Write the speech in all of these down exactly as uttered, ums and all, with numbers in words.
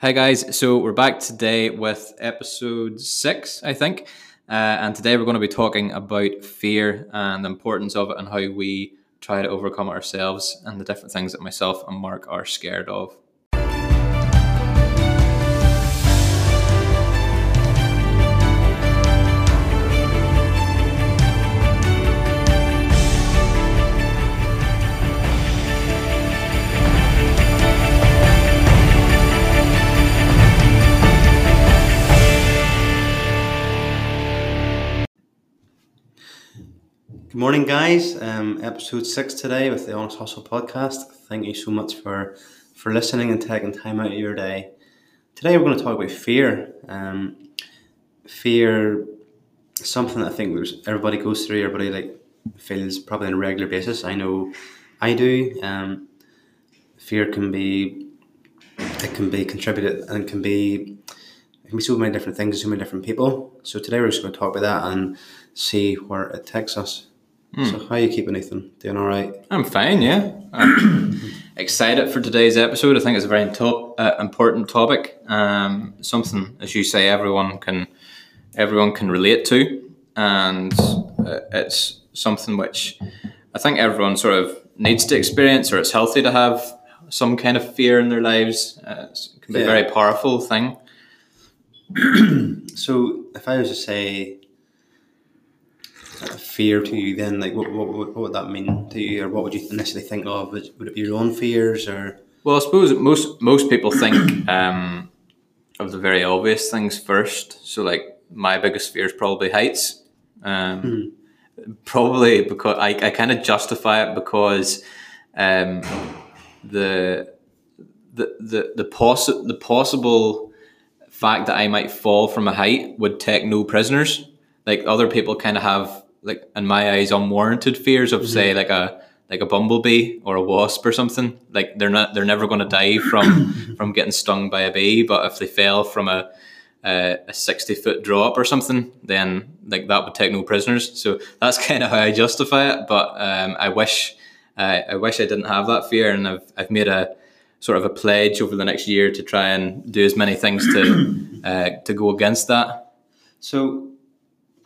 Hi guys, so we're back today with episode six, I think, uh, and today we're going to be talking about fear and the importance of it and how we try to overcome it ourselves and the different things that myself and Mark are scared of. Good morning, guys. Um, episode six today with the Honest Hustle podcast. Thank you so much for, for listening and taking time out of your day. Today, we're going to talk about fear. Um, fear, something that I think everybody goes through, everybody like feels probably on a regular basis. I know I do. Um, fear can be, it can be contributed and can be, it can be so many different things, so many different people. So today, we're just going to talk about that and see where it takes us. So how are you keeping, Ethan? Doing all right? I'm fine, yeah. I'm excited for today's episode. I think it's a very top, uh, important topic. Um, something, as you say, everyone can everyone can relate to. And uh, it's something which I think everyone sort of needs to experience, or it's healthy to have some kind of fear in their lives. Uh, it can be yeah. a very powerful thing. So if I was to say fear to you, then like what, what what would that mean to you, or what would you initially think of? Would, would it be your own fears, or? Well, I suppose most most people think um, of the very obvious things first. So like my biggest fear is probably heights. Um, mm-hmm. Probably because I I kind of justify it because um, the the the the poss the possible fact that I might fall from a height would take no prisoners. Like other people kind of have, like in my eyes, unwarranted fears of mm-hmm. say like a like a bumblebee or a wasp or something. Like they're not they're never going to die from from getting stung by a bee, but if they fell from a a, a sixty foot drop or something, then like that would take no prisoners. So that's kind of how I justify it. But um, I wish uh, I wish I didn't have that fear, and I've I've made a sort of a pledge over the next year to try and do as many things to uh, to go against that. So.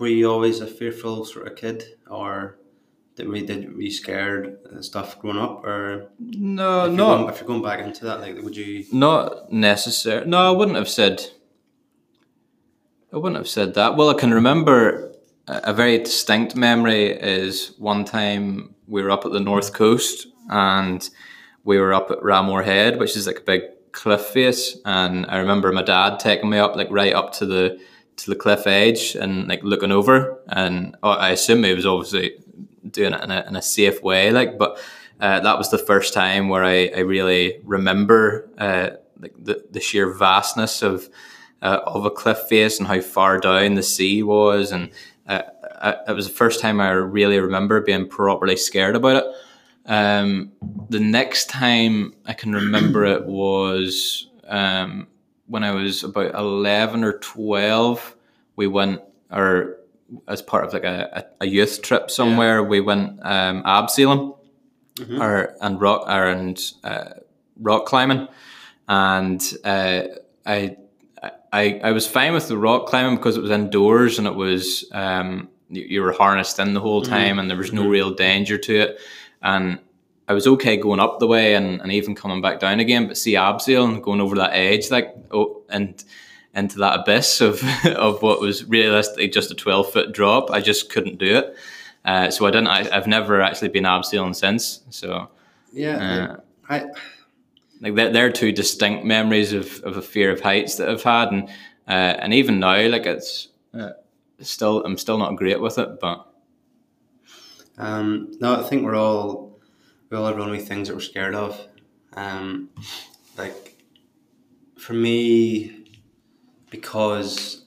Were you always a fearful sort of kid, or did we did we scared and stuff growing up, or no, if no? Going, if you're going back into that, like, would you not necessary? No, I wouldn't have said. I wouldn't have said that. Well, I can remember a very distinct memory is one time we were up at the North Coast and we were up at Ramore Head, which is like a big cliff face, and I remember my dad taking me up, like right up to the. to the cliff edge and like looking over, and oh, I assume he was obviously doing it in a, in a safe way, like, but uh, that was the first time where I, I really remember uh, like the, the sheer vastness of uh, of a cliff face and how far down the sea was, and uh, I, it was the first time I really remember being properly scared about it. Um, the next time I can remember it was um, when I was about eleven or twelve, we went, or as part of like a, a youth trip somewhere, yeah. we went um, abseiling mm-hmm. or, and rock or, and uh, rock climbing. And uh, I, I I was fine with the rock climbing because it was indoors and it was, um, you, you were harnessed in the whole time mm-hmm. and there was no mm-hmm. real danger to it. And I was okay going up the way and, and even coming back down again, but see abseil and going over that edge, like oh, and into that abyss of of what was realistically just a twelve foot drop, I just couldn't do it. Uh, so I didn't. I, I've never actually been abseiling since. So yeah, uh, I like they're, they're two distinct memories of of a fear of heights that I've had, and uh, and even now, like it's uh, still I'm still not great with it, but um, no, I think we're all. We all have runway things that we're scared of. Um, like, for me, because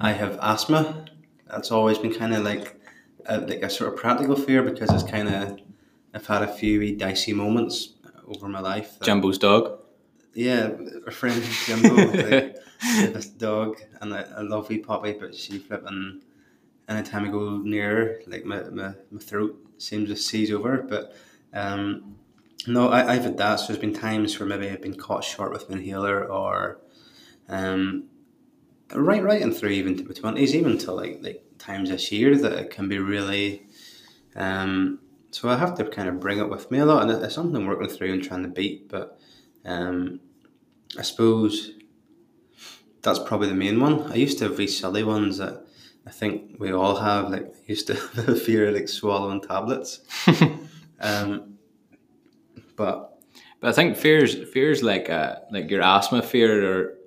I have asthma, that's always been kind of like a, like a sort of practical fear, because it's kind of, I've had a few wee dicey moments over my life. That, Jumbo's dog? Yeah, our friend Jumbo, like, this dog, and I, I love wee Poppy, but she flipping, anytime I go near her, like my, my, my throat seems to seize over, but Um, no, I, I've had that. So there's been times where maybe I've been caught short with my inhaler, or Um, right, right, and through even to the twenties, even to like like times this year that it can be really. Um, so I have to kind of bring it with me a lot, and it's something I'm working through and trying to beat. But um, I suppose that's probably the main one. I used to have these silly ones that I think we all have. Like I used to have a fear of like swallowing tablets. um, but. But I think fears, fears like uh, like your asthma fear, or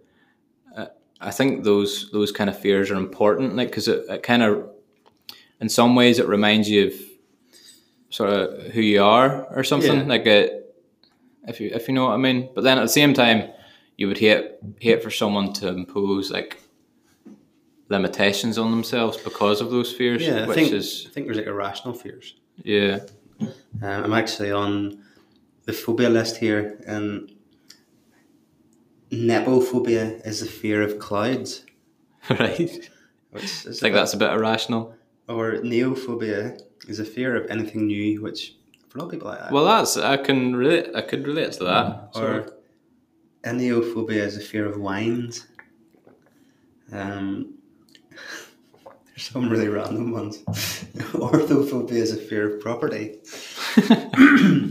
uh, I think those those kind of fears are important, like because it, it kind of, in some ways, it reminds you of sort of who you are or something, yeah. like a, if you if you know what I mean. But then at the same time, you would hate hate for someone to impose like limitations on themselves because of those fears. Yeah, I which think, is I think there's like irrational fears. Yeah, um, I'm actually on the phobia list here, and um, nepophobia is the fear of clouds. Right. Which is I think a bit, that's a bit irrational. Or neophobia is a fear of anything new, which for a lot of people like that. Well, that's I can relate. I could relate to that. Or sort of. Aneophobia is a fear of wines. Um, there's some really random ones. Orthophobia is a fear of property.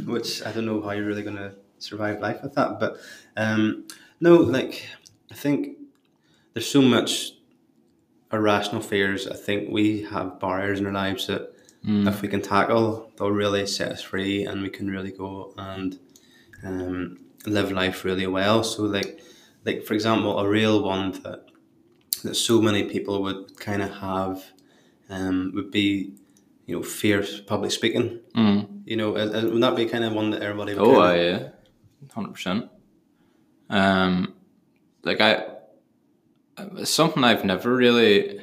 Which I don't know how you're really going to survive life with that, but um, no, like I think there's so much irrational fears. I think we have barriers in our lives that mm. if we can tackle, they'll really set us free, and we can really go and um, live life really well. So, like, like for example, a real one that that so many people would kind of have um, would be, you know, fear of public speaking. Mm. You know, uh, would that be kind of one that everybody would Oh, uh, yeah, one hundred percent. Um, like, I, it's something I've never really,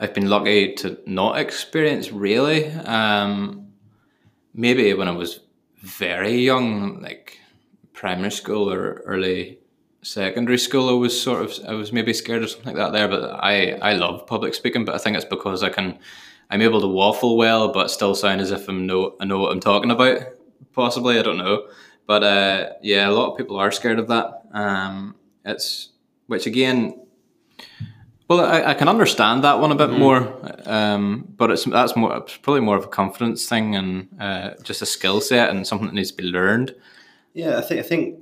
I've been lucky to not experience, really. Um, maybe when I was very young, like primary school or early secondary school, I was sort of, I was maybe scared of something like that there, but I, I love public speaking, but I think it's because I can... I'm able to waffle well, but still sound as if I'm know, I know what I'm talking about, possibly, I don't know. But uh, yeah, a lot of people are scared of that. Um, it's which again, well, I, I can understand that one a bit mm. more, um, but it's that's more it's probably more of a confidence thing and uh, just a skill set and something that needs to be learned. Yeah, I think I think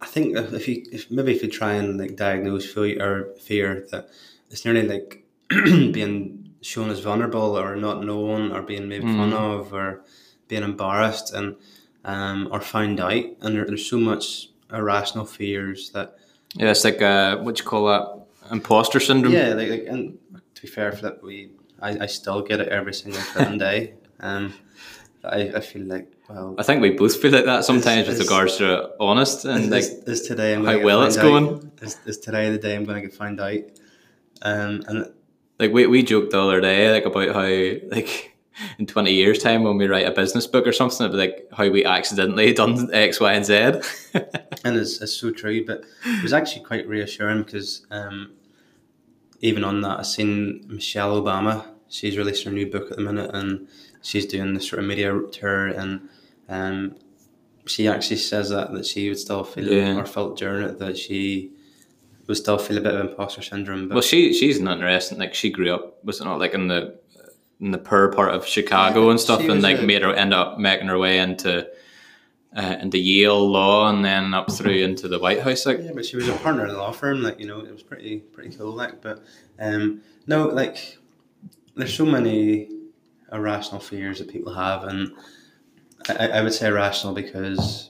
I think if you if maybe if you try and like diagnose fear or fear that it's nearly like being shown as vulnerable or not known or being made mm. fun of or being embarrassed and um or found out, and there, there's so much irrational fears that yeah it's like uh what do you call that, imposter syndrome. Yeah, like, like and to be fair, Flip, we I, I still get it every single day. um I, I feel like well I think we both feel like that sometimes is, with is, regards to honest and is, like is, is today I'm how well it's out. going is, is today the day I'm going to get found out. um and Like we we joked the other day like about how like in twenty years time when we write a business book or something, it'd be like how we accidentally done X, Y, and Z. And it's it's so true, but it was actually quite reassuring because um, even on that, I've seen Michelle Obama. She's released her new book at the minute, and she's doing this sort of media tour, and um, she actually says that that she would still feel yeah. or felt during it that she. would still feel a bit of imposter syndrome. But well, she she's an interesting. Like she grew up, was it not like in the in the poor part of Chicago yeah, and stuff, and like a, made her end up making her way into uh, into Yale Law and then up through into the White House. Like yeah, but she was a partner in the law firm. Like you know, it was pretty pretty cool. Like but um, no, like there's so many irrational fears that people have, and I, I would say irrational because.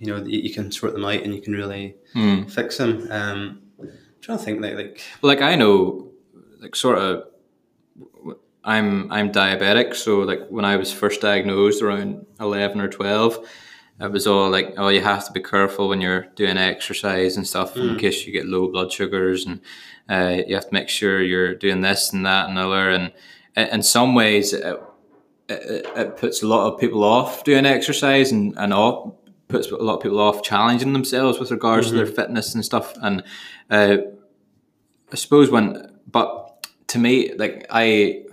You know, you can sort them out and you can really mm. fix them. Um, I'm trying to think like, like, like I know, like sort of, I'm I'm diabetic. So like when I was first diagnosed around eleven or twelve, it was all like, oh, you have to be careful when you're doing exercise and stuff mm. in case you get low blood sugars, and uh, you have to make sure you're doing this and that and other. And in some ways, it, it, it puts a lot of people off doing exercise and and off. puts a lot of people off challenging themselves with regards mm-hmm. to their fitness and stuff. And uh, I suppose when, but to me, like I,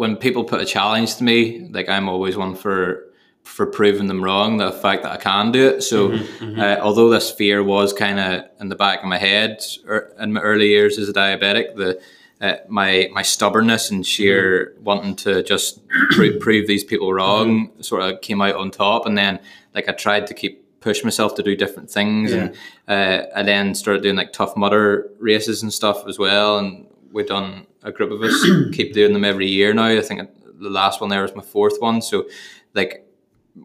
when people put a challenge to me, like I'm always one for for proving them wrong, the fact that I can do it. So mm-hmm, mm-hmm. Uh, although this fear was kind of in the back of my head or in my early years as a diabetic, the uh, my my stubbornness and sheer mm-hmm. wanting to just pro- prove these people wrong mm-hmm. sort of came out on top. And then like I tried to keep push myself to do different things, yeah. and uh, I then started doing like Tough Mudder races and stuff as well, and we've done a group of us keep doing them every year now. I think the last one there was my fourth one. So like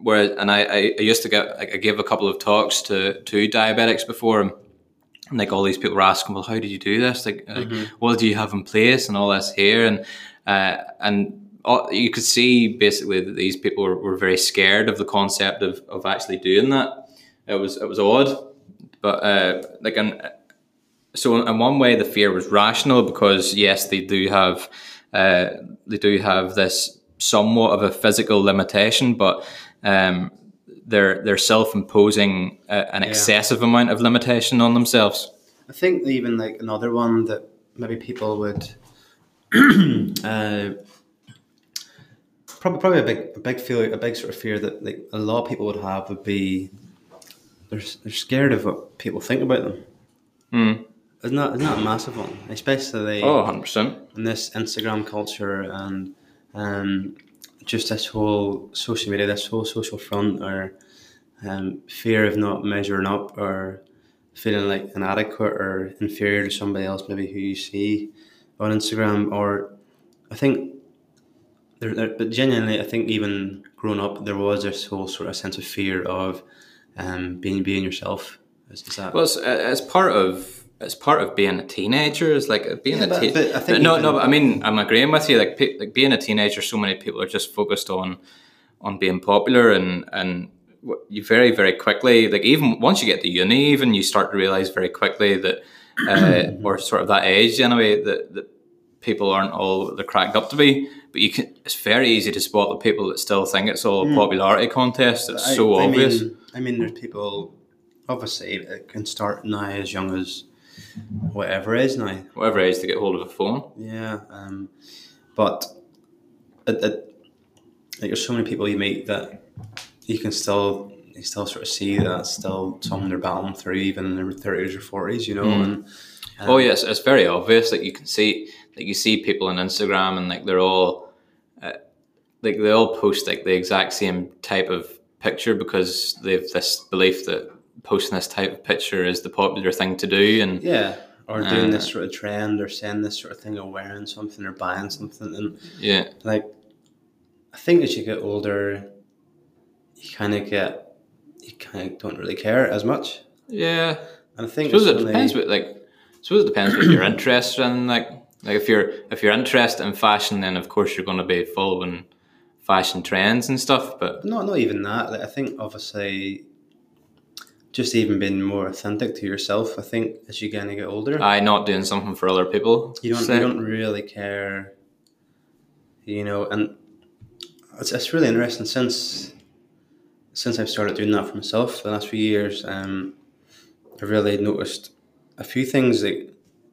where and I, I used to get like I gave a couple of talks to to diabetics before, and, and like all these people were asking, well, how did you do this? Like, mm-hmm. like what do you have in place and all this here? And uh, and all, you could see basically that these people were, were very scared of the concept of of actually doing that. It was it was odd, but uh, like and so in one way the fear was rational, because yes, they do have uh, they do have this somewhat of a physical limitation, but um, they're they're self imposing an yeah. excessive amount of limitation on themselves. I think even like another one that maybe people would uh, probably probably a big a big fear a big sort of fear that like a lot of people would have would be. They're, they're scared of what people think about them. Mm. Isn't that, isn't that a massive one? Especially oh, one hundred percent. In this Instagram culture and um, just this whole social media, this whole social front, or um, fear of not measuring up, or feeling like inadequate or inferior to somebody else maybe who you see on Instagram. Or I think, there, there, but genuinely, I think even growing up, there was this whole sort of sense of fear of Um, being being yourself. Is, is that well? It's, it's part of it's part of being a teenager. Is like being yeah, a teenager. No, no. But I mean, I'm agreeing with you. Like, pe- like being a teenager, so many people are just focused on on being popular, and and you very very quickly, like even once you get to uni, even you start to realize very quickly that, uh, or sort of that age anyway, that that people aren't all they're cracked up to be. But you can. It's very easy to spot the people that still think it's all a mm. popularity contest. It's I, so I obvious. Mean, I mean, there's people, obviously, that can start now as young as whatever age now. Whatever age to get hold of a phone. Yeah, um, but it, it, like there's so many people you meet that you can still you still sort of see that still someone they're battling through even in their thirties or forties, you know. Mm. And um, oh yes, yeah, it's, it's very obvious that like, you can see that like, you see people on Instagram and like they're all uh, like they all post like the exact same type of picture because they've this belief that posting this type of picture is the popular thing to do, and yeah, or uh, doing this sort of trend, or saying this sort of thing, or wearing something, or buying something, and yeah, like I think as you get older, you kind of get you kind of don't really care as much. Yeah, and I think I suppose it depends. But like, I suppose it depends what you're interested in. Like, like if you're if you're interested in fashion, then of course you're going to be following fashion trends and stuff, but not not even that. Like, I think obviously, just even being more authentic to yourself. I think as you kind of get older, I not doing something for other people. You don't so. you don't really care, you know. And it's it's really interesting since since I've started doing that for myself the last few years. Um, I've really noticed a few things like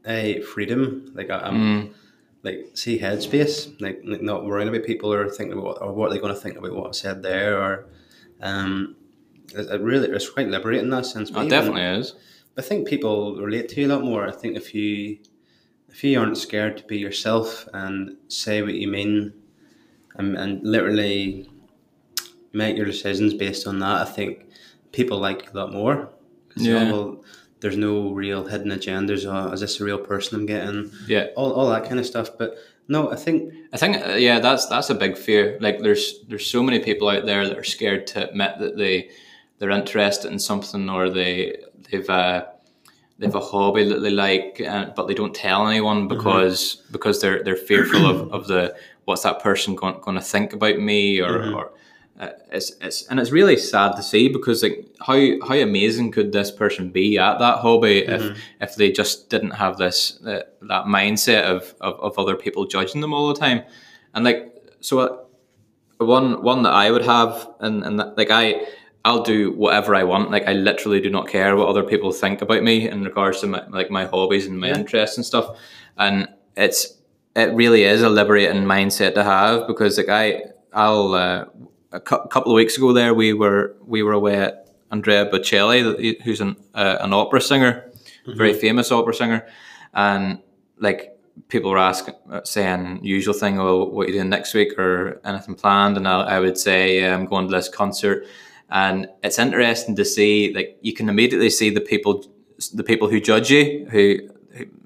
a freedom. Like I, I'm. Mm. Like, see headspace, like, like not worrying about people or thinking about what, or what they're going to think about what I said there, or um, it, it really it's quite liberating in that sense. But oh, it definitely is. I think people relate to you a lot more. I think if you if you aren't scared to be yourself and say what you mean, and, and literally make your decisions based on that, I think people like you a lot more. Yeah. So, well, there's no real hidden agendas. Oh, is this a real person I'm getting? Yeah, all, all that kind of stuff. But no, I think I think uh, yeah, that's that's a big fear. Like there's there's so many people out there that are scared to admit that they they're interested in something, or they they've uh, they've a hobby that they like, uh, but they don't tell anyone because mm-hmm. because they're they're fearful of, of the what's that person going, going to think about me, or mm-hmm. or. Uh, it's it's and it's really sad to see, because like how how amazing could this person be at that hobby mm-hmm. if if they just didn't have this uh, that mindset of, of of other people judging them all the time. And like so uh, one one that I would have, and and that, like I I'll do whatever I want. Like I literally do not care what other people think about me in regards to my, like my hobbies and my yeah. interests and stuff. And it's it really is a liberating mindset to have, because like I I'll. Uh, a cu- couple of weeks ago there, we were we were away at Andrea Bocelli, who's an uh, an opera singer, mm-hmm. very famous opera singer, and like people were asking, saying usual thing, oh, what are you doing next week or anything planned? And I, I would say yeah, I'm going to this concert, and it's interesting to see, like you can immediately see the people the people who judge you, who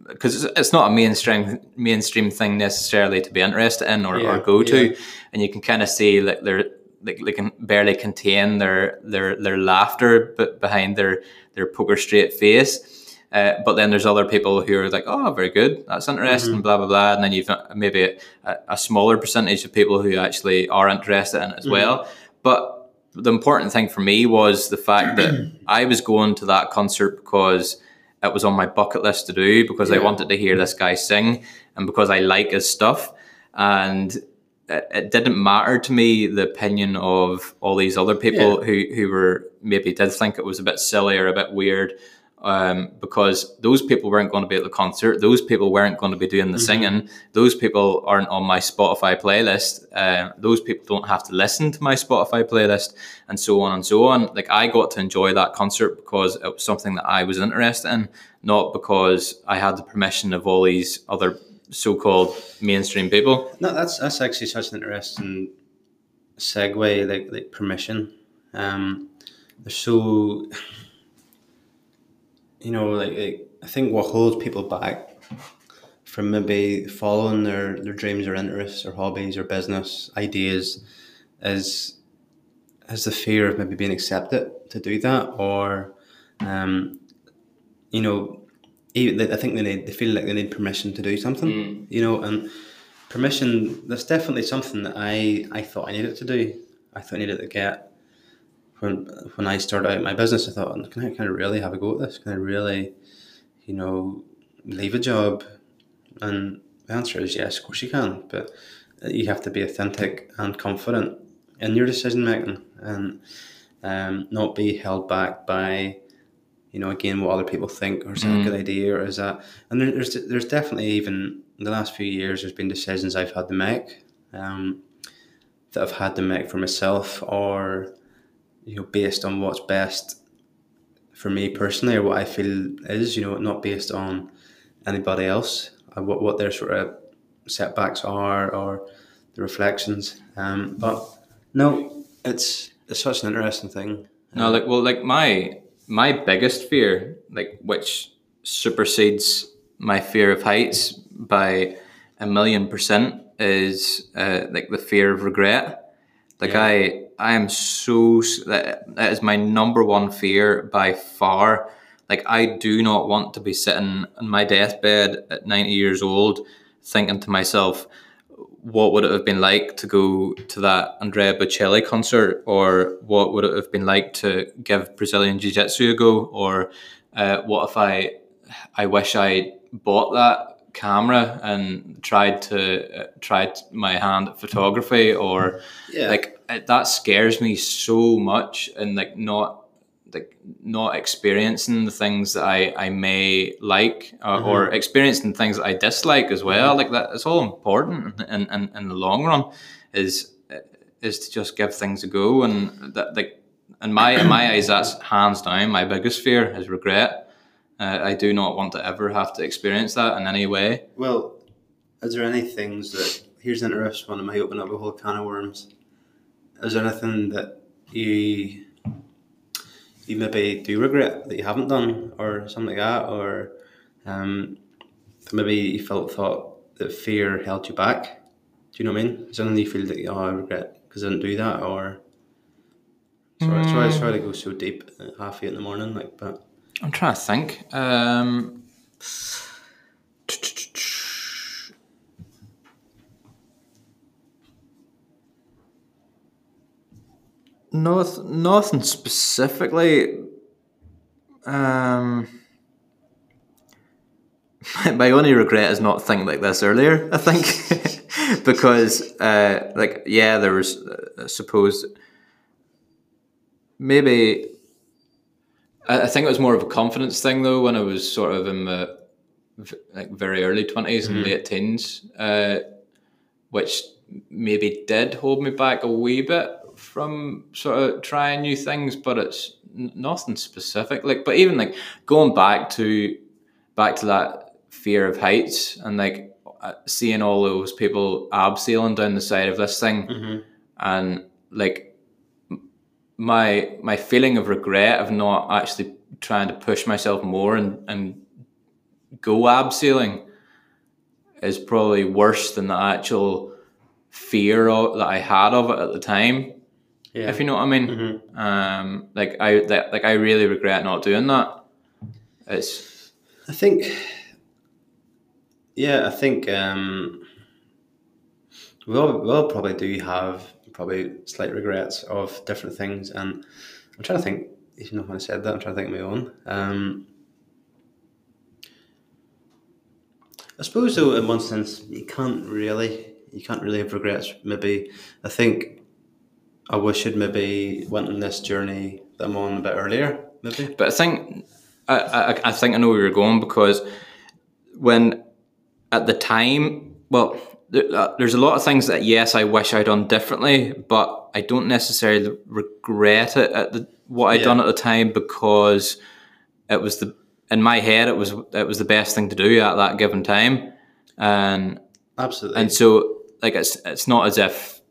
because it's not a mainstream mainstream thing necessarily to be interested in or, yeah, or go to, yeah. And you can kind of see like they're like they can barely contain their their their laughter, but behind their their poker straight face. Uh, but then there's other people who are like, oh, very good, that's interesting, mm-hmm. blah blah blah. And then you've maybe a, a smaller percentage of people who actually are interested in it as mm-hmm. well. But the important thing for me was the fact that I was going to that concert because it was on my bucket list to do, because yeah. I wanted to hear this guy sing and because I like his stuff, and it, it didn't matter to me the opinion of all these other people yeah. who, who were maybe did think it was a bit silly or a bit weird, um, because those people weren't going to be at the concert, those people weren't going to be doing the mm-hmm. singing, those people aren't on my Spotify playlist, uh, those people don't have to listen to my Spotify playlist, and so on and so on. Like I got to enjoy that concert because it was something that I was interested in, not because I had the permission of all these other so-called mainstream people. No, that's that's actually such an interesting segue, like like permission. Um, they're so... You know, like, like I think what holds people back from maybe following their, their dreams or interests or hobbies or business ideas is is the fear of maybe being accepted to do that, or um, you know, even, I think they need they feel like they need permission to do something, mm. you know, and permission. That's definitely something that I, I thought I needed to do. I thought I needed to get. When when I started out my business, I thought, can I can I really have a go at this? Can I really, you know, leave a job? And the answer is yes, of course you can, but you have to be authentic and confident in your decision making, and um, not be held back by, you know, again what other people think, or is that mm. a good idea, or is that? And there, there's there's definitely, even in the last few years, there's been decisions I've had to make, um, that I've had to make for myself, or you know, based on what's best for me personally, or what I feel is, you know, not based on anybody else, or what, what their sort of setbacks are, or the reflections. Um, but no, it's it's such an interesting thing. No, like, well, like my my biggest fear, like which supersedes my fear of heights by a million percent, is uh, like the fear of regret. Like yeah. I, I am so, that, that is my number one fear by far. Like I do not want to be sitting on my deathbed at ninety years old thinking to myself, what would it have been like to go to that Andrea Bocelli concert? Or what would it have been like to give Brazilian Jiu Jitsu a go? Or uh, what if I, I wish I bought that camera and tried to, uh, tried my hand at photography? Or yeah. like, It, that scares me so much, and like not like not experiencing the things that I, I may like, uh, mm-hmm. or experiencing things that I dislike as well. Mm-hmm. Like that, it's all important in, in, in the long run, is is to just give things a go. And that, like, in my in my eyes, that's hands down my biggest fear is regret. Uh, I do not want to ever have to experience that in any way. Well, is there any things that here's an interesting one? I might open up a whole can of worms. Is there anything that you you maybe do regret that you haven't done, or something like that, or um, maybe you felt thought that fear held you back? Do you know what I mean? Is there anything you feel that, oh, I regret because I didn't do that, or sorry, mm. sorry, sorry to go so deep at half eight in the morning, like, but I'm trying to think. Um... Noth- nothing specifically. Um, my only regret is not thinking like this earlier, I think, because uh, like yeah, there was uh, I suppose maybe I, I think it was more of a confidence thing though when I was sort of in the v- like very early twenties mm-hmm. and late teens, uh, which maybe did hold me back a wee bit from sort of trying new things, but it's n- nothing specific. Like, but even like going back to back to that fear of heights and like seeing all those people abseiling down the side of this thing, mm-hmm. and like my my feeling of regret of not actually trying to push myself more and and go abseiling is probably worse than the actual fear of, that I had of it at the time. Yeah. If you know what I mean. Mm-hmm. Um, like I that, like I really regret not doing that. It's. I think. Yeah, I think um, we all we all probably do have probably slight regrets of different things, and I'm trying to think. You know, when I said that, I'm trying to think of my own. Um, I suppose though, in one sense, you can't really you can't really have regrets. Maybe I think I wish I'd maybe went on this journey that I'm on a bit earlier. Maybe, but I think I I, I think I know where you're going, because when. At the time, well, there, uh, there's a lot of things that, yes, I wish I'd done differently, but I don't necessarily regret it at the, what I'd yeah. done at the time, because it was the in my head it was it was the best thing to do at that given time, and absolutely, and so like it's it's not as if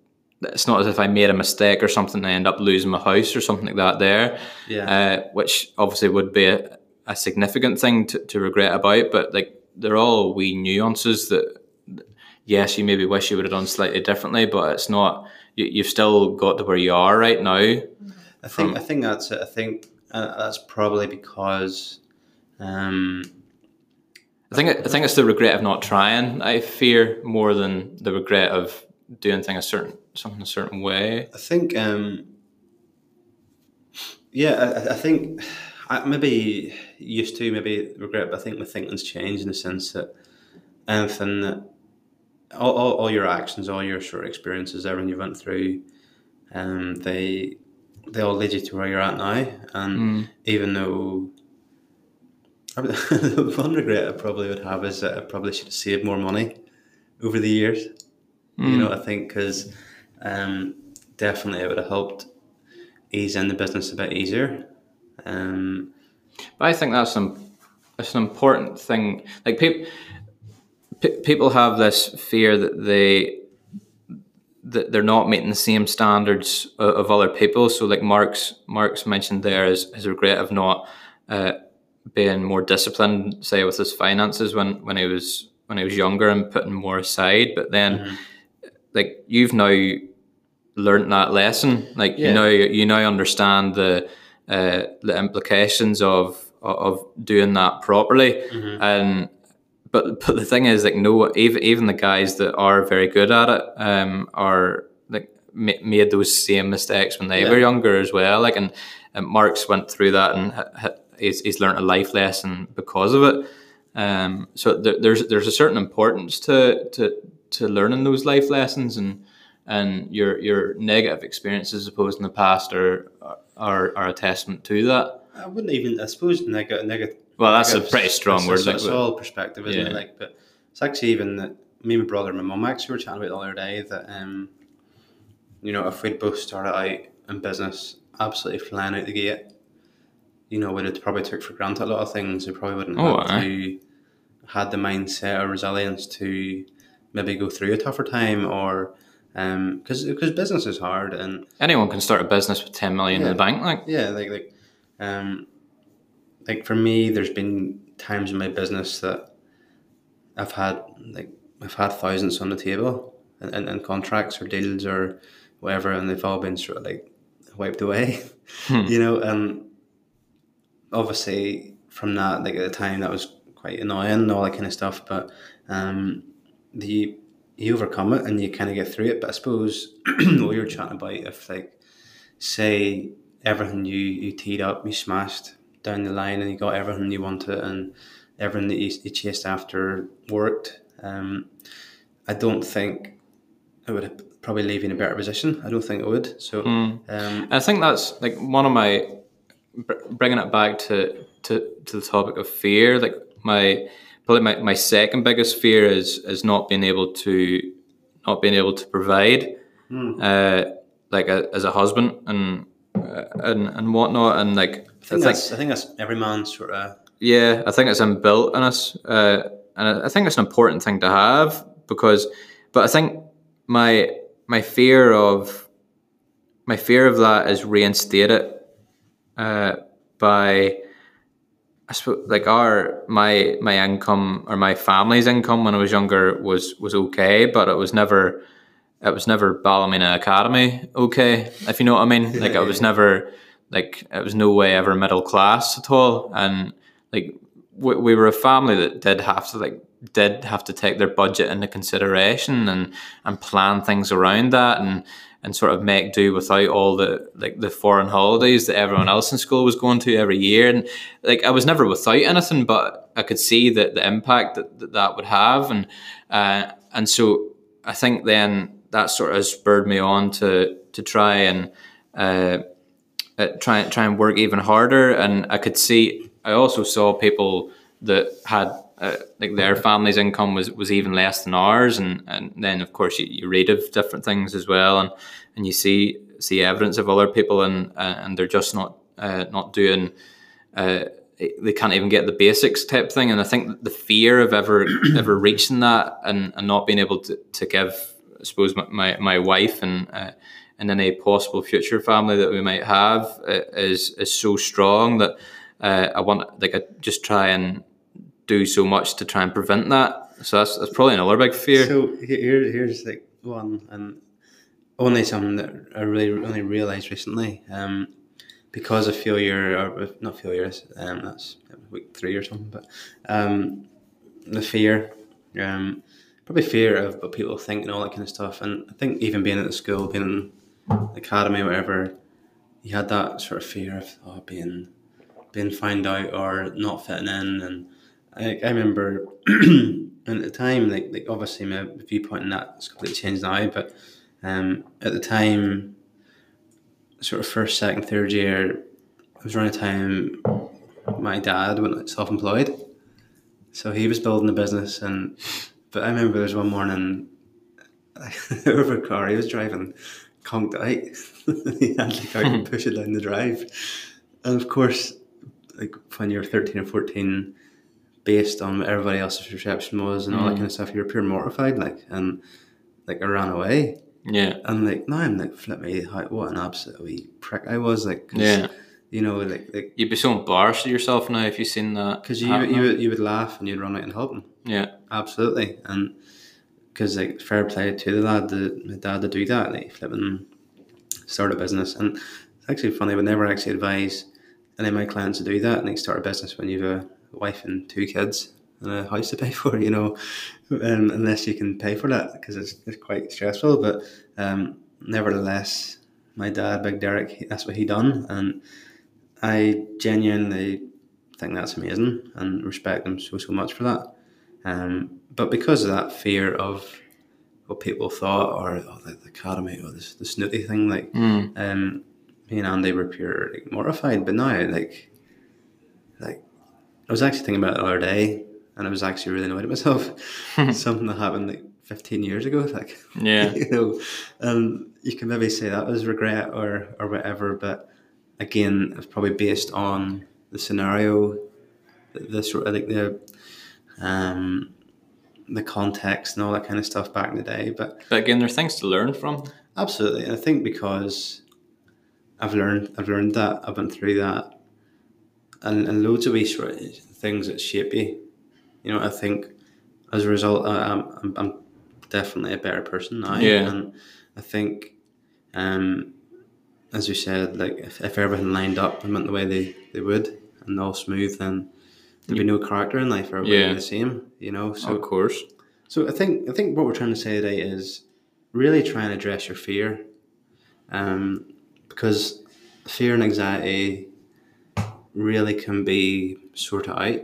it's not as if I made a mistake or something and I end up losing my house or something like that there, yeah, uh, which obviously would be a, a significant thing to, to regret about, but like. They're all wee nuances that, yes, you maybe wish you would have done slightly differently, but it's not. You, you've still got to where you are right now. I think. From, I think that's it. I think uh, that's probably because. Um, I think. I think it's the regret of not trying. I fear more than the regret of doing thing a certain something a certain way. I think. Um, yeah, I, I think. I maybe used to maybe regret, but I think my thinking's changed in the sense that anything that all, all, all your actions, all your sort of experiences, everything you went through, um, they they all lead you to where you're at now. And mm. even though the one regret I probably would have is that I probably should have saved more money over the years. Mm. You know, I think because um, definitely it would have helped ease in the business a bit easier. Um, but I think that's an that's an important thing. Like people, pe- people have this fear that they that they're not meeting the same standards of, of other people. So, like Mark's Mark's mentioned there is his regret of not uh, being more disciplined, say with his finances when, when he was when he was younger and putting more aside. But then, mm-hmm. like you've now learned that lesson. Like yeah. you know, you now understand the. Uh, the implications of of doing that properly, mm-hmm. and but but the thing is, like, no, even even the guys that are very good at it um are like ma- made those same mistakes when they yeah. were younger as well. Like, and, and Mark's went through that, and ha- ha- he's he's learned a life lesson because of it. Um, so th- there's there's a certain importance to to to learning those life lessons, and and your your negative experiences, I suppose, in the past are. are Are, are a testament to that. I wouldn't even, I suppose, negative. Neg- well, that's neg- a pretty strong word. It's all perspective, isn't yeah. it? Like, but it's actually even that me, my brother, and my mum actually were chatting about it the other day that, um, you know, if we'd both started out in business absolutely flying out the gate, you know, we'd have probably took for granted a lot of things. We probably wouldn't have oh, to, had the mindset or resilience to maybe go through a tougher time or. Um, because because business is hard, and anyone can start a business with ten million yeah, in the bank, like yeah, like like, um, like for me, there's been times in my business that I've had like I've had thousands on the table, and, and, and contracts or deals or whatever, and they've all been sort of like wiped away, hmm. you know. And obviously, from that, like at the time, that was quite annoying and all that kind of stuff. But um, the you overcome it and you kind of get through it. But I suppose what you were chatting about, if like, say everything you, you teed up, you smashed down the line and you got everything you wanted and everything that you, you chased after worked, um, I don't think it would probably leave you in a better position. I don't think it would. So mm. um, I think that's like one of my, bringing it back to, to, to the topic of fear, like my, Probably my, my second biggest fear is is not being able to not being able to provide. Mm. Uh, like a, as a husband and uh, and and whatnot. And like I think that's like, I think that's every man's sort of. Yeah, I think it's inbuilt in us, uh, and I think it's an important thing to have because. But I think my my fear of my fear of that is reinstated uh, by. I suppose like our my my income or my family's income when I was younger was was okay, but it was never it was never Ballymena Academy okay, if you know what I mean. Like it was never like it was no way ever middle class at all, and like we, we were a family that did have to like did have to take their budget into consideration and and plan things around that and. And sort of make do without all the like the foreign holidays that everyone else in school was going to every year, and like I was never without anything, but I could see that the impact that that, that would have, and uh, and so I think then that sort of spurred me on to to try and uh, uh, try try and work even harder, and I could see I also saw people that had. Uh, like their family's income was, was even less than ours, and, and then of course you, you read of different things as well, and, and you see see evidence of other people, and uh, and they're just not uh, not doing uh, they can't even get the basics type thing, and I think the fear of ever ever reaching that and, and not being able to, to give I suppose my my, my wife and uh, and any possible future family that we might have uh, is is so strong that uh, I want like I just try and. Do so much to try and prevent that. So that's, that's probably another big fear. So here, here's like one, and only something that I really only realised recently, um, because of failure, or not failures, um, that's week three or something, but um, the fear, um, probably fear of what people think and all that kind of stuff. And I think even being at the school, being in the academy, whatever, you had that sort of fear of oh, being, being found out or not fitting in, and I, I remember at the time, like, like obviously my viewpoint on that has completely changed now, but um, at the time, sort of first, second, third year, it was around the time my dad went self-employed. So he was building a business, and but I remember there was one morning, over a car, he was driving, conked out, he had to go and push it down the drive. And of course, like when you're thirteen or fourteen, based on what everybody else's perception was and all mm. that kind of stuff, you're pure mortified, like, and like I ran away. Yeah. And like now I'm like, flip me, how, what an absolute wee prick I was, like. Yeah. You know, like, like you'd be so embarrassed of yourself now if you've seen that. Because you you would, you would laugh and you'd run out and help him. Yeah. Absolutely, and because like fair play to the lad, the my dad to do that, like flipping, start a business, and it's actually funny. I would never actually advise any of my clients to do that and like start a business when you've a wife and two kids and a house to pay for, you know, um, unless you can pay for that, because it's, it's quite stressful. But um, nevertheless, my dad, Big Derek, he, that's what he done, and I genuinely think that's amazing and respect him so so much for that. Um, but because of that fear of what people thought, or oh, the, the academy, or this the snooty thing, like mm. um, me and Andy were pure like mortified. But now, like, like. I was actually thinking about it the other day, and I was actually really annoyed at myself. Something that happened like fifteen years ago, like yeah, you know, um, you can maybe say that was regret or or whatever, but again, it's probably based on the scenario, the sort of like the um, the context and all that kind of stuff back in the day. But but again, there are things to learn from. Absolutely, I think because I've learned, I've learned that, I've been through that. And, and loads of wee sort of things that shape you. You know, I think as a result, I, I'm I'm definitely a better person now. Yeah. And I think, um, as you said, like if, if everything lined up and went the way they, they would and all smooth, then there'd be no character in life. Everybody yeah. would be the same, you know. So, of course. So I think I think what we're trying to say today is really try and address your fear, um, because fear and anxiety really can be sorted out.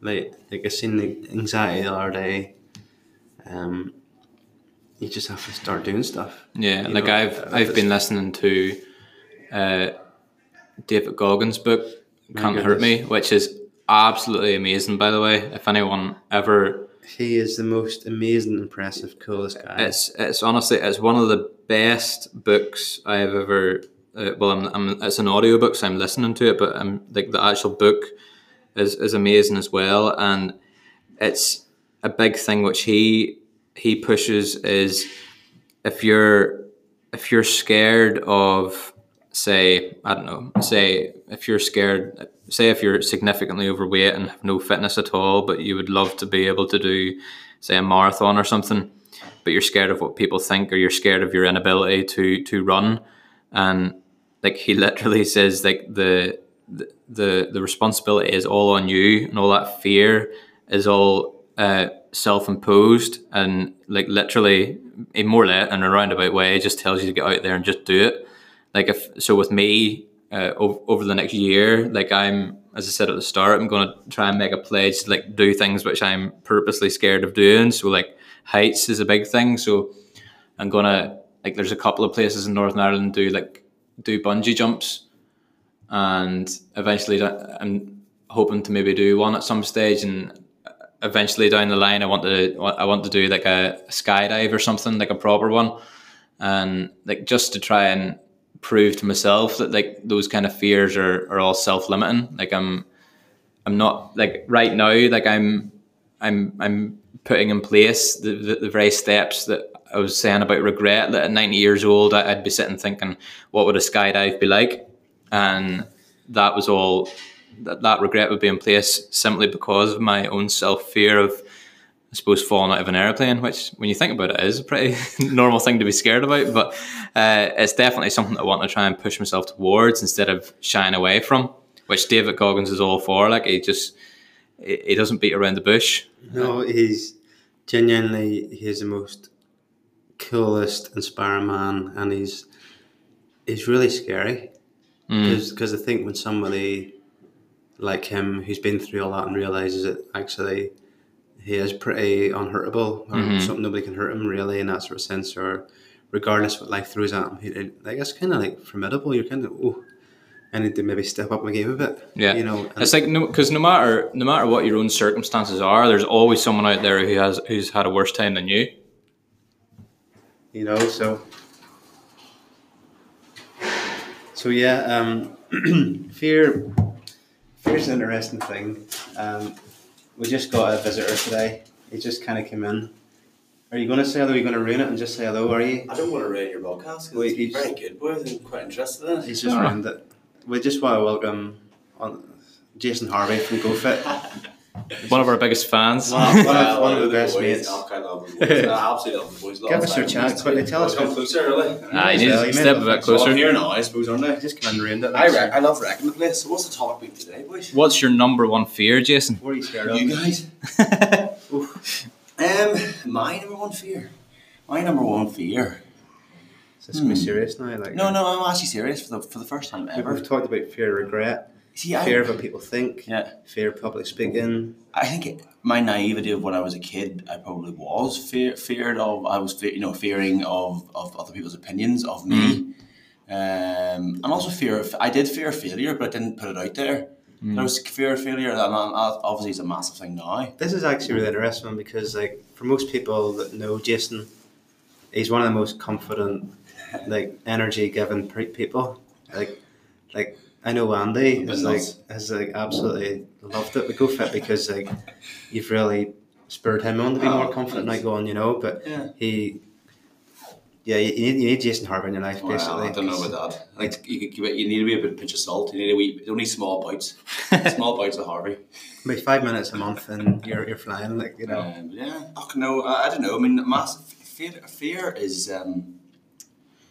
Like, like I seen the anxiety the other day. Um, you just have to start doing stuff. Yeah, like know, I've I've been listening to, uh, David Goggins' book, Can't Hurt Me, which is absolutely amazing, by the way. If anyone ever... He is the most amazing, impressive, coolest guy. It's it's honestly, it's one of the best books I have ever... Uh, well, I'm, I'm, it's an audiobook, so I'm listening to it, but I'm, like, the actual book is, is amazing as well. And it's a big thing which he he pushes is if you're if you're scared of, say, I don't know, say if you're scared, say if you're significantly overweight and have no fitness at all, but you would love to be able to do, say, a marathon or something, but you're scared of what people think, or you're scared of your inability to to run. And like, he literally says, like, the the the responsibility is all on you, and all that fear is all uh, self-imposed. And like, literally, in more or less in a roundabout way, it just tells you to get out there and just do it. Like, if so with me, uh, over, over the next year, like, I'm, as I said at the start, I'm going to try and make a pledge to, like, do things which I'm purposely scared of doing. So, like, heights is a big thing. So I'm going to, like, there's a couple of places in Northern Ireland do, like, do bungee jumps, and eventually I'm hoping to maybe do one at some stage. And eventually down the line, I want to I want to do, like, a skydive or something, like a proper one, and, like, just to try and prove to myself that, like, those kind of fears are, are all self-limiting. Like, I'm I'm not, like, right now, like, I'm I'm I'm putting in place the the, the very steps that I was saying about regret, that at ninety years old, I'd be sitting thinking, what would a skydive be like? And that was all, that, that regret would be in place simply because of my own self-fear of, I suppose, falling out of an airplane, which, when you think about it, is a pretty normal thing to be scared about. But uh, it's definitely something I want to try and push myself towards instead of shying away from, which David Goggins is all for. Like, he just, he doesn't beat around the bush. No, he's genuinely, he's the most... coolest, inspiring man, and he's he's really scary because mm. I think when somebody like him who's been through a lot and realizes that actually he is pretty unhurtable, or mm-hmm. something, nobody can hurt him really in that sort of sense, or regardless what life throws at him, he, like, it's kind of like formidable. You're kind of, oh, I need to maybe step up my game a bit. Yeah, you know, it's like, no, because no matter no matter what your own circumstances are, there's always someone out there who has who's had a worse time than you. You know, so, so yeah, um, fear, fear's an interesting thing. Um, we just got a visitor today. He just kind of came in. Are you going to say hello? Are you going to ruin it and just say hello, are you? I don't want to ruin your podcast, because it's very good. Boy, I'm quite interested in it. He's just oh. ruined it. We just want to welcome on Jason Harvey from GoFYT. One of our biggest fans. Wow, one, yeah, of, one of the best mates. I kind of love them. I absolutely love the boys. Give us your chance quickly. Tell us. Come closer, really. Nah, you need to step a bit closer. Here now, I suppose, aren't I? Just come and ruin it. I, re- I love wrecking the place. So what's the topic today, boys? What's your number one fear, Jason? What are you scared of? You guys? um, my number one fear. My number one fear. Is this hmm. going to be serious now? Like, no, no, I'm actually serious for the for the first time ever. We've talked about fear of regret. See, fear I, of what people think, yeah. fear of public speaking. I think it, my naivety of when I was a kid, I probably was fear, feared of, I was fe- you know, fearing of, of other people's opinions of me. Mm. Um, and also fear of, I did fear failure, but I didn't put it out there. Mm. There was fear of failure, and obviously it's a massive thing now. This is actually really interesting because, like, for most people that know Jason, he's one of the most confident, like, energy-giving people. Like, like... I know Andy has like has like absolutely loved it with GoFYT because, like, you've really spurred him on to be oh, more confident and go on, you know. But yeah. he, yeah, you need you need Jason Harvey in your life, basically. Well, I don't know about that. Like, you, you need to be a bit of pinch of salt. You need a wee, only small bites, small bites of Harvey. Maybe five minutes a month, and you're you're flying, like, you know. Um, yeah, oh, no, I, I don't know. I mean, massive fear, fear is. Um,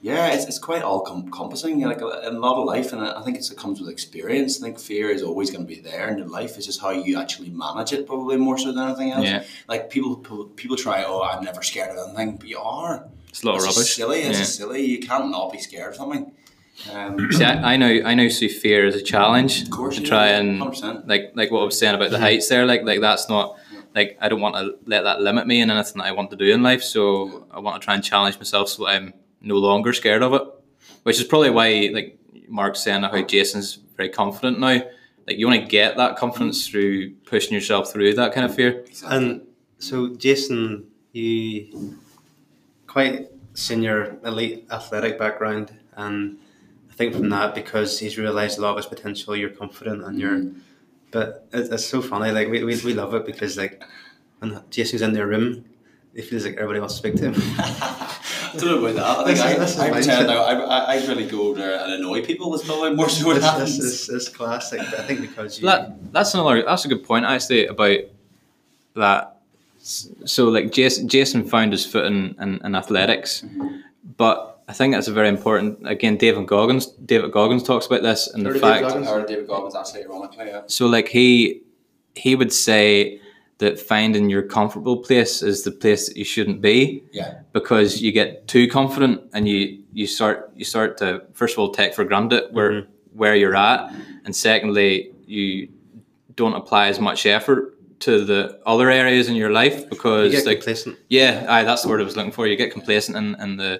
Yeah, it's it's quite all-encompassing, like, in a lot of life, and I think it's, it comes with experience. I think fear is always going to be there in life. It's just how you actually manage it, probably more so than anything else. Yeah. Like, people people try, oh, I'm never scared of anything, but you are. It's a lot it's of rubbish. Silly, it's yeah. silly. You can't not be scared of something. Um, see, I, I know, I know. See, fear is a challenge. Of course, to you try know, and one hundred percent. like like what I was saying about the heights there, like like that's not. Like, I don't want to let that limit me in anything that I want to do in life. So I want to try and challenge myself so I'm no longer scared of it, which is probably why, like Mark's saying, how Jason's very confident now, like you want to get that confidence through pushing yourself through that kind of fear. Exactly. And so, Jason, you quite senior elite athletic background, and I think from that, because he's realised a lot of his potential, you're confident and you're. Mm. But it's, it's so funny, like we, we we love it because like when Jason's in their room, it feels like everybody wants to speak to him. I don't know about that. I think this I, is, I, I, now, I, I really go over there and annoy people with probably more so what happens. This is classic, I think, because you... That, that's another, that's a good point, actually, about that. So, like, Jason, Jason found his foot in, in, in athletics, mm-hmm. but I think that's a very important, again, David Goggins, David Goggins talks about this, and the fact... I heard David Goggins, actually, ironically, yeah. So, like, he he would say... that finding your comfortable place is the place that you shouldn't be, yeah. Because you get too confident and you you start you start to first of all take for granted where mm-hmm. where you're at, and secondly you don't apply as much effort to the other areas in your life because you get like complacent. Yeah, aye, that's the word I was looking for. You get complacent in, in the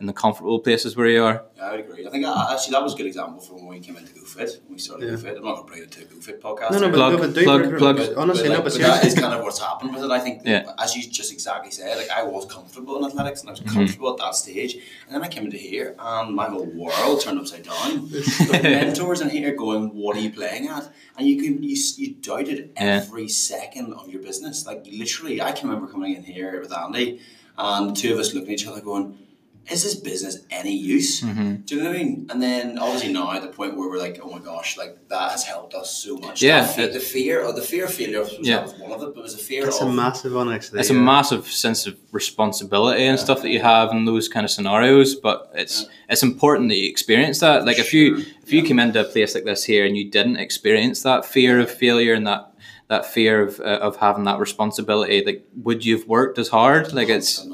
in the comfortable places where you are. Yeah, I would agree. I think I, actually that was a good example from when we came into GoFYT, when we started yeah. GoFYT. I'm not going to bring it to a GoFYT podcast. No, no, but, plug, no, but do plug, plug, plug. But, honestly, but like, no, but, but that is kind of what's happened with it. I think, yeah. As you just exactly said, like I was comfortable in athletics and I was comfortable mm-hmm. at that stage. And then I came into here and my whole world turned upside down. But mentors in here going, what are you playing at? And you could, you, you doubted every yeah. second of your business. Like literally, I can remember coming in here with Andy and the two of us looking at each other going, is this business any use? Mm-hmm. Do you know what I mean? And then obviously now at the point where we're like, oh my gosh, like that has helped us so much. Yeah, that, it, the fear or the fear of failure was yeah. one of it, but it was a fear. It's a massive one actually. It's yeah. a massive sense of responsibility and yeah. stuff that you have in those kind of scenarios. But it's yeah. it's important that you experience that. Like sure. if you if you yeah. came into a place like this here and you didn't experience that fear of failure and that that fear of uh, of having that responsibility, like would you have worked as hard? Like it's.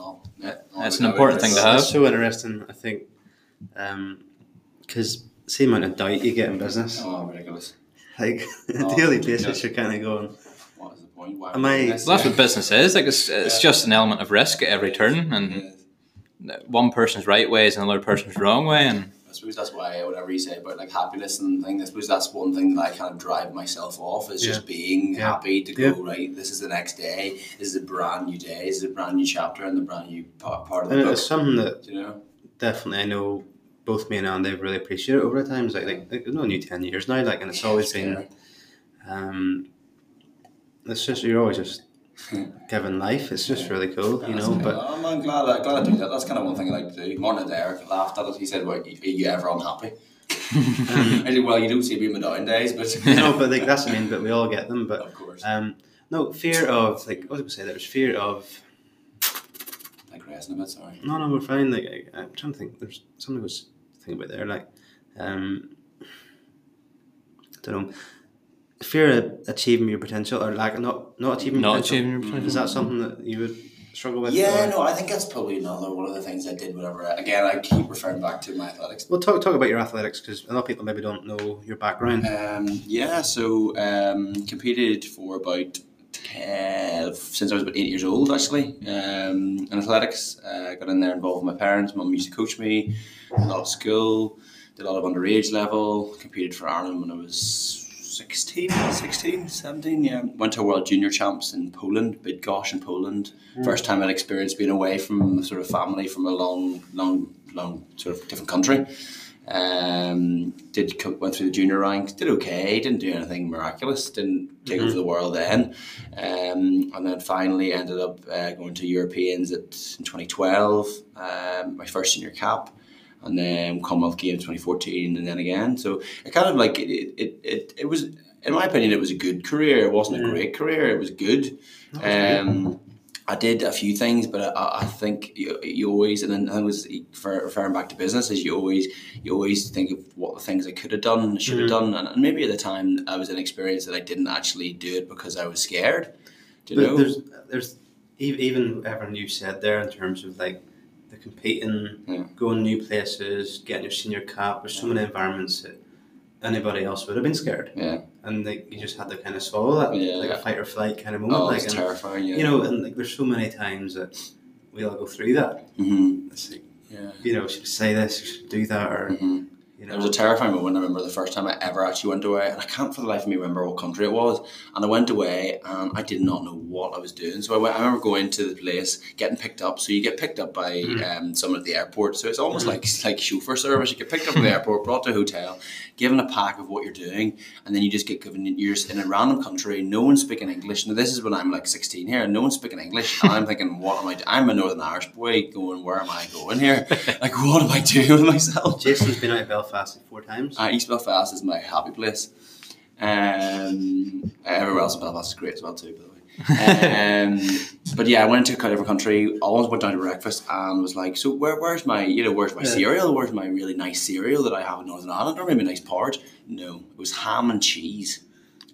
That's an important thing to have. It's so interesting, I think, because um, the amount of doubt you get in business. Oh, ridiculous. Like, on a daily basis, you're kind of going, what is the point? Why am I... Well, that's what business is. Like, it's, it's yeah. just an element of risk at every turn, and one person's right way is another person's wrong way, and... I suppose that's why, whatever you say about like happiness and things, I suppose that's one thing that I kind of drive myself off is yeah. just being yeah. happy to go, yeah. right, this is the next day, this is a brand new day, this is a brand new chapter and the brand new part of the and book. It's something that you know? Definitely I know both me and Andy really appreciate it over the times. Like, like, there's no new ten years now, like, and it's always been, um, it's just, you're always just giving life, it's just really cool, yeah, you know. But I'm, I'm glad, I, glad I do that. That's kind of one thing I like to do. Morning, Derek laughed at us. He said, well, are you ever unhappy? um, I said, well, you don't see me in my down days, but no, but like that's I mean, but we all get them. But of course, um, no fear of like what did we say? There's fear of digressing a bit. Sorry, no, no, we're fine. Like I, I'm trying to think. There's something I was thinking about there. Like, um, I don't know. Fear of achieving your potential or like not not achieving not your potential. achieving your potential. Is that something that you would struggle with? Yeah, or? No, I think that's probably another one of the things I did. Whatever, again, I keep referring back to my athletics. Well, talk talk about your athletics because a lot of people maybe don't know your background. Um, yeah, so um, competed for about ten, since I was about eight years old actually. Um, in athletics, uh, got in there involved with my parents. Mum used to coach me. A lot of school, did a lot of underage level. Competed for Ireland when I was. sixteen, seventeen, yeah. Went to World Junior Champs in Poland, Big Gosh in Poland. Mm. First time I'd experienced being away from sort of family from a long, long, long sort of different country. Um, did went through the junior ranks, did okay, didn't do anything miraculous, didn't take mm-hmm. over the world then. Um, and then finally ended up uh, going to Europeans at, in twenty twelve, um, my first senior cap. And then Commonwealth Games twenty fourteen, and then again. So it kind of like it, it, it, it was, in my opinion, it was a good career. It wasn't yeah. a great career. It was good. Was um, good. I did a few things, but I, I think you, you always, and then I was referring back to business, is you always you always think of what the things I could have done, should have mm-hmm. done, and maybe at the time I was inexperienced that I didn't actually do it because I was scared. Do you but know? There's, there's even everything you said there in terms of like. Competing, yeah. going new places, getting your senior cap. There's so many environments that anybody else would have been scared. Yeah, and like you just had to kind of swallow that, yeah, like yeah. a fight or flight kind of moment. Oh, like, it's terrifying. Yeah. You know, and like there's so many times that we all go through that. Mm-hmm. It's like, yeah. you know, should I say this, should I do that, or mm-hmm. You know? It was a terrifying moment. I remember the first time I ever actually went away, and I can't for the life of me remember what country it was. And I went away, and I did not know what I was doing. So I went. I remember going to the place, getting picked up. So you get picked up by mm. um, someone at the airport. So it's almost mm. like like chauffeur service. You get picked up at the airport, brought to a hotel, given a pack of what you're doing, and then you just get given. You're in a random country. No one's speaking English. Now this is when I'm like sixteen here, and no one's speaking English. And I'm thinking, what am I doing? I'm a Northern Irish boy going, where am I going here? Like, what am I doing with myself? Jason's been out of Belfast four times. Uh, East Belfast is my happy place. Um, everywhere else in Belfast is great as well too, by the way. Um, but yeah, I went into a different country. Always went down to breakfast and was like, so where, where's my, you know, where's my yeah. cereal? Where's my really nice cereal that I have in Northern Ireland, or maybe nice porridge? No, it was ham and cheese.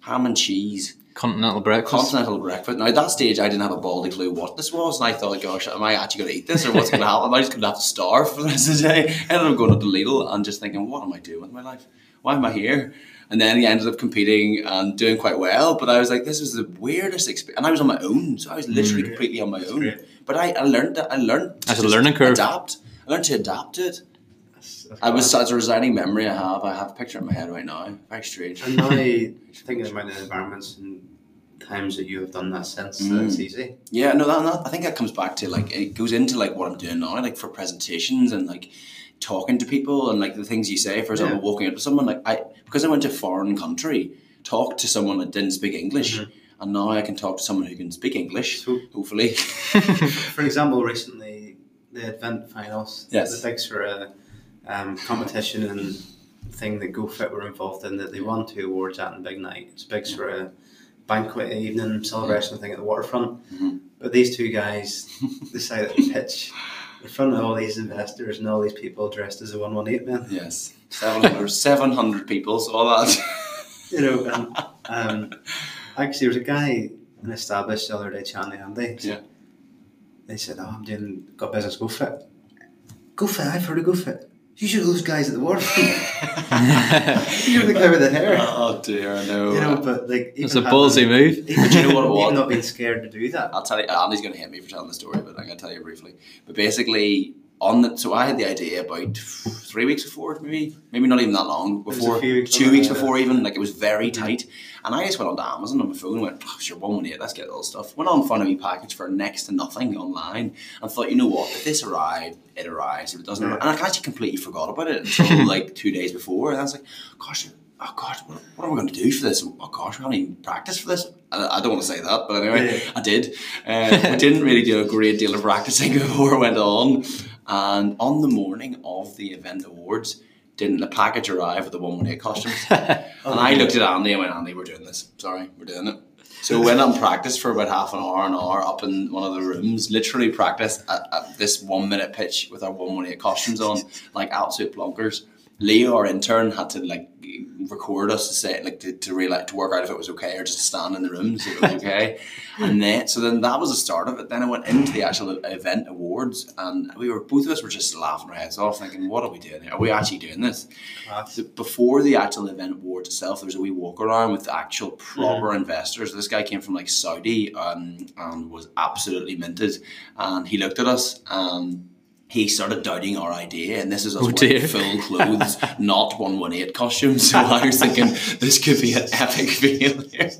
Ham and cheese. Continental breakfast. Continental breakfast. Now at that stage, I didn't have a baldy clue what this was, and I thought, "Gosh, am I actually going to eat this, or what's going to happen? Am I just going to have to starve for the rest of the day?" I ended up going up to Lidl and just thinking, "What am I doing with my life? Why am I here?" And then he ended up competing and doing quite well. But I was like, "This was the weirdest experience," and I was on my own, so I was literally mm, completely on my own. Great. But I, I learned that I learned as a learning curve. Adapt. I learned to adapt it. I was such a resigning memory I have. I have a picture in my head right now. Very strange. And now thinking about the environments and times that you have done that since, mm. that's easy. Yeah, no, that, that I think that comes back to like it goes into like what I'm doing now, like for presentations and like talking to people and like the things you say. For example, yeah. walking up to someone like I because I went to a foreign country, talked to someone that didn't speak English, mm-hmm. and now I can talk to someone who can speak English. So, hopefully. For example, recently the Advent Finals. Yes. The big for a. Um, competition and thing that GoFYT were involved in that they won two awards at in Big Night. It's big for a banquet evening celebration thing at the waterfront. Mm-hmm. But these two guys decided to pitch in front of all these investors and all these people dressed as the one eighteen men. Yes, seven hundred, seven hundred people, so all that. You know, and, um, actually there was a guy in Established the other day, Chanley Andy. So yeah. They said, oh, I'm doing, got business GoFYT. GoFYT, I've heard of GoFYT. You should those guys at the waterfront. You're the guy with the hair. Oh dear, I know. You know, but like it's a ballsy move. Even, do you know what it was? Even not being scared to do that. I'll tell you. Andy's going to hate me for telling the story, but I'm going to tell you briefly. But basically, on the so I had the idea about three weeks before, maybe maybe not even that long before, weeks two weeks before that. Even. Like it was very tight, and I just went on to Amazon on my phone and went, oh, "Sure, one eighteen, let's get all stuff." Went on found a wee package for next to nothing online, and thought, you know what, if this arrived. It arrives if it doesn't, yeah. and I actually completely forgot about it until like two days before. And I was like, "Gosh, oh God, what, what are we going to do for this? Oh gosh, we haven't even practiced for this." I, I don't want to say that, but anyway, yeah. I did. Uh, we didn't really do a great deal of practicing before it went on, and on the morning of the event awards, didn't the package arrive with the one eighteen costumes? oh, and I looked at Andy and went, "Andy, we're doing this. Sorry, we're doing it." So we went and practiced for about half an hour, an hour up in one of the rooms, literally practiced at, at this one minute pitch with our one eighteen costumes on, like absolute blonkers. Leo, our intern, had to like record us to say, like to, to realize, to work out if it was okay or just to stand in the room so it was okay. And then, so then that was the start of it. Then I went into the actual event awards and we were, both of us were just laughing our heads off thinking, what are we doing here? Are we actually doing this? So before the actual event awards itself, there was a wee walk around with the actual proper mm-hmm. investors. This guy came from like Saudi um, and was absolutely minted. And he looked at us and he started doubting our idea, and this is us oh, wearing full clothes, not one eighteen costumes. So I was thinking, this could be an epic failure.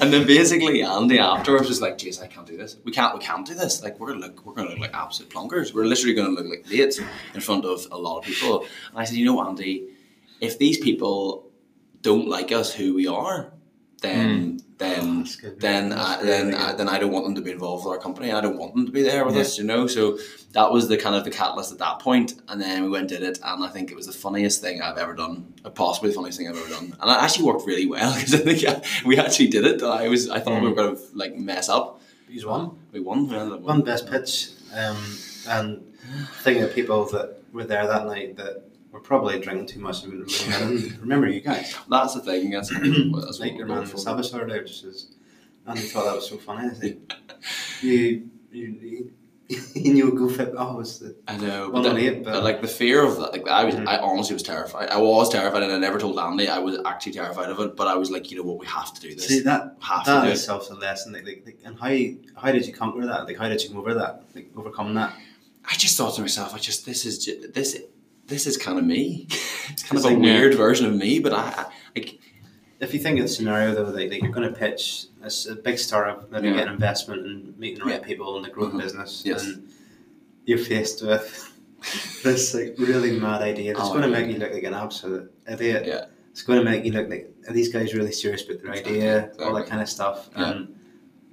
And then basically Andy afterwards was like, geez, I can't do this. We can't, we can't do this. Like we're gonna look, we're gonna look like absolute plonkers. We're literally gonna look like idiots in front of a lot of people. And I said, you know, Andy, if these people don't like us who we are, then mm. then oh, then I, then really I, then I don't want them to be involved with our company. I don't want them to be there with yeah. us, you know. So that was the kind of the catalyst at that point, and then we went and did it, and I think it was the funniest thing I've ever done, possibly the funniest thing I've ever done, and it actually worked really well because I think I, we actually did it. I was I thought mm. we were going to like mess up. We won. We won. We ended up one best pitch, um, and thing of people that were there that night that. We're probably drinking too much. Remember you guys. That's the thing. That's, that's like your man Savage started out just as Andy thought that was so funny. I think you you you knew GoFYT. Oh, it's the I know. But, then, eight, but like the fear of that. Like I was. Mm-hmm. I honestly was terrified. I was terrified, and I never told Andy. I was actually terrified of it. But I was like, you know what, we have to do this. See that we have that to do itself a lesson. Like, like, like, and how how did you conquer that? Like, how did you come over that? Like, overcome that? I just thought to myself, I just this is just, this. this is kind of me. It's kind of a like, weird yeah. version of me, but I, I, I if you think of the scenario though, that, that you're going to pitch it's a big startup, maybe yeah. get an investment and meeting the right yeah. people and the growth mm-hmm. business, yes. and you're faced with this like really mad idea that's oh, going to yeah. make you look like an absolute idiot. Yeah. It's going to make you look like, are these guys really serious about their idea? Exactly. All that kind of stuff. Yeah. And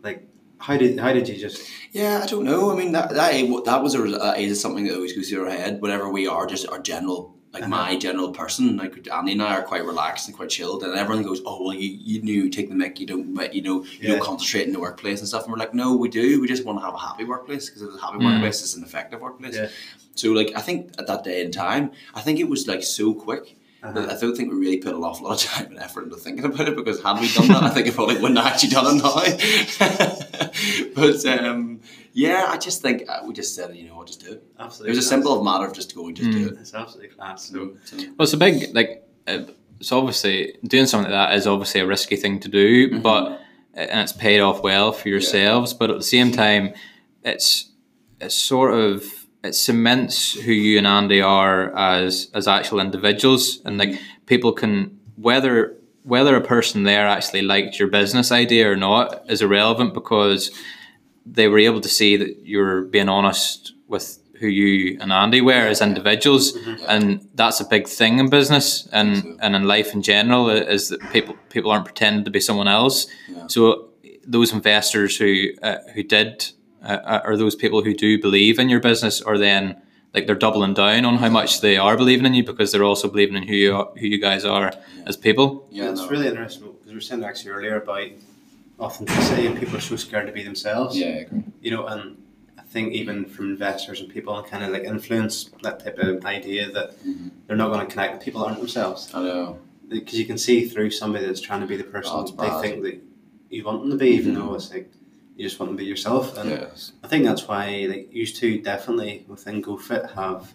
like, how did how did you just? Yeah, I don't know. I mean, that that that was a, that is something that always goes through our head. Whenever we are just our general. Like, uh-huh. my general person, like Andy and I are quite relaxed and quite chilled, and everyone goes, "Oh, well, you, you knew, take the mic, you don't, but you know, you yeah. don't concentrate in the workplace and stuff." And we're like, "No, we do. We just want to have a happy workplace, because if a happy mm. workplace is an effective workplace." Yeah. So, like, I think at that day in time, I think it was like so quick. Uh-huh. I don't think we really put an awful lot of time and effort into thinking about it, because had we done that, I think I probably wouldn't have actually done it now. But um, yeah, I just think uh, we just said, you know, I'll just do it. Absolutely, it was class. A simple matter of just going, just mm. do it. It's absolutely class. So, so. Well, it's a big like. Uh, it's obviously doing something like that is obviously a risky thing to do, mm-hmm. but and it's paid off well for yourselves. Yeah. But at the same time, it's it's sort of. It cements who you and Andy are as as actual individuals, and like people can whether whether a person there actually liked your business idea or not is irrelevant, because they were able to see that you're being honest with who you and Andy were as individuals, mm-hmm. and that's a big thing in business and so. And in life in general, is that people people aren't pretending to be someone else. Yeah. So those investors who uh, who did. Uh, are those people who do believe in your business, or then like they're doubling down on how much they are believing in you, because they're also believing in who you are, who you guys are yeah. as people. Yeah, it's no. really interesting, because we were saying actually earlier about authenticity, and people are so scared to be themselves. Yeah, I agree. You know, and I think even from investors and people kind of like influence that type of idea that mm-hmm. they're not going to connect with people that aren't themselves. I know, because you can see through somebody that's trying to be the person oh, they bad. think that you want them to be, even mm-hmm. though it's like. You just want to be yourself, and yes. I think that's why like you two definitely within GoFYT have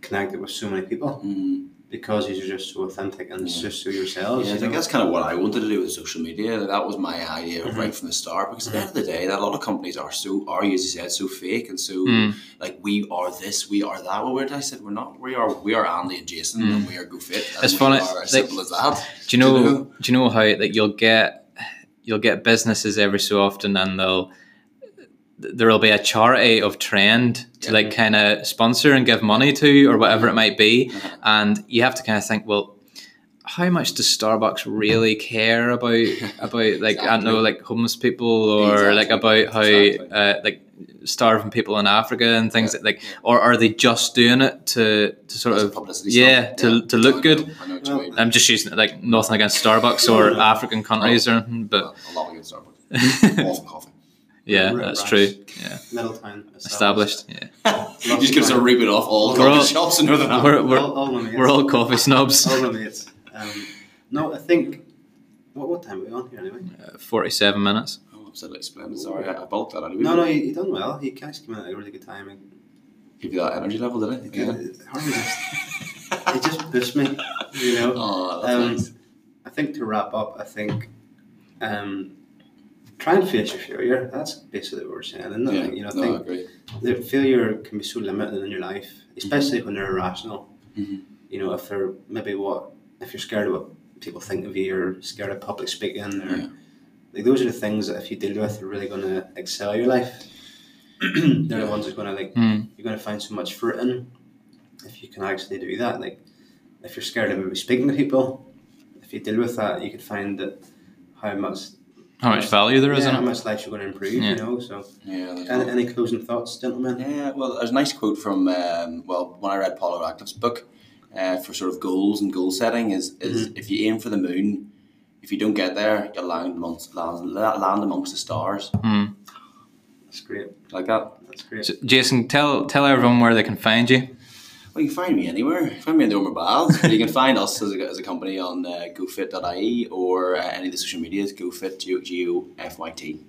connected with so many people mm. because you're just so authentic and yeah. just so yourselves. Yeah, I think know? That's kind of what I wanted to do with social media. Like, that was my idea mm-hmm. right from the start, because mm-hmm. at the end of the day, that a lot of companies are so are, as you said, so fake, and so mm. like we are this, we are that. Well, where did I said we're not? We are we are Andy and Jason, mm. and we are GoFYT. And it's we funny. Are as like, simple as that. Do you know? Do you know, do you know how like you'll get. You'll get businesses every so often, and they'll there'll be a charity of trend to yeah. like kind of sponsor and give money to, or whatever it might be. Yeah. And you have to kind of think, well, how much does Starbucks really care about about like exactly. I don't know, like homeless people, or exactly. like about how exactly. uh, like starving people in Africa and things yeah. that, like, yeah. or are they just doing it to to sort That's of yeah, yeah to to look good? I know, I know well, I'm just using it, like nothing against Starbucks or no, no, African countries no. or anything, but a lot against Starbucks. Awesome coffee. Yeah, that's rash. True. Yeah. Middle time established. established. Yeah. You just give us a reboot off all coffee all, shops in Northern Ireland. We're, we're, all, all we're all coffee snobs. All mates. Um, no, I think. What what time are we on here anyway? Uh, Forty-seven minutes. So explain. Sorry, I bulked that out a bit. No, no, you, you done well. You actually came out at a really good time. And give you that energy level, didn't it? Yeah. It, just, it just pushed me, you know. Oh, um, nice. I think to wrap up, I think um, try and face your failure. That's basically what we're saying, isn't it? Yeah. Like, you know, I no, think I agree. The failure can be so limiting in your life, especially mm-hmm. when they're irrational. Mm-hmm. You know, if they're maybe what if you're scared of what people think of you, or scared of public speaking, or yeah. like those are the things that if you deal with, are really going to excel your life. They're yeah. the ones that are going to like mm. you're going to find so much fruit in if you can actually do that. Like if you're scared of maybe speaking to people, if you deal with that, you could find that how much how much value there yeah, is in how it. Much life you're going to improve. Yeah. You know. So yeah. Any, any closing thoughts, gentlemen? Yeah. Well, there's a nice quote from um, well when I read Paulo Radcliffe's book uh, for sort of goals and goal setting is is mm-hmm. if you aim for the moon. If you don't get there, you'll land amongst, land, land amongst the stars. Mm. That's great. Like that? That's great. So, Jason, tell tell everyone where they can find you. Well, you can find me anywhere. You can find me in the Omer Baths. You can find us as a, as a company on uh, GoFYT dot I E or uh, any of the social medias, GoFYT, G O F Y T.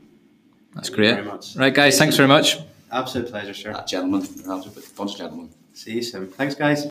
That's Thank great. You very much. Right, guys, thanks very much. Absolute pleasure, sir. Uh, gentlemen, absolute bunch of gentlemen. See you soon. Thanks, guys.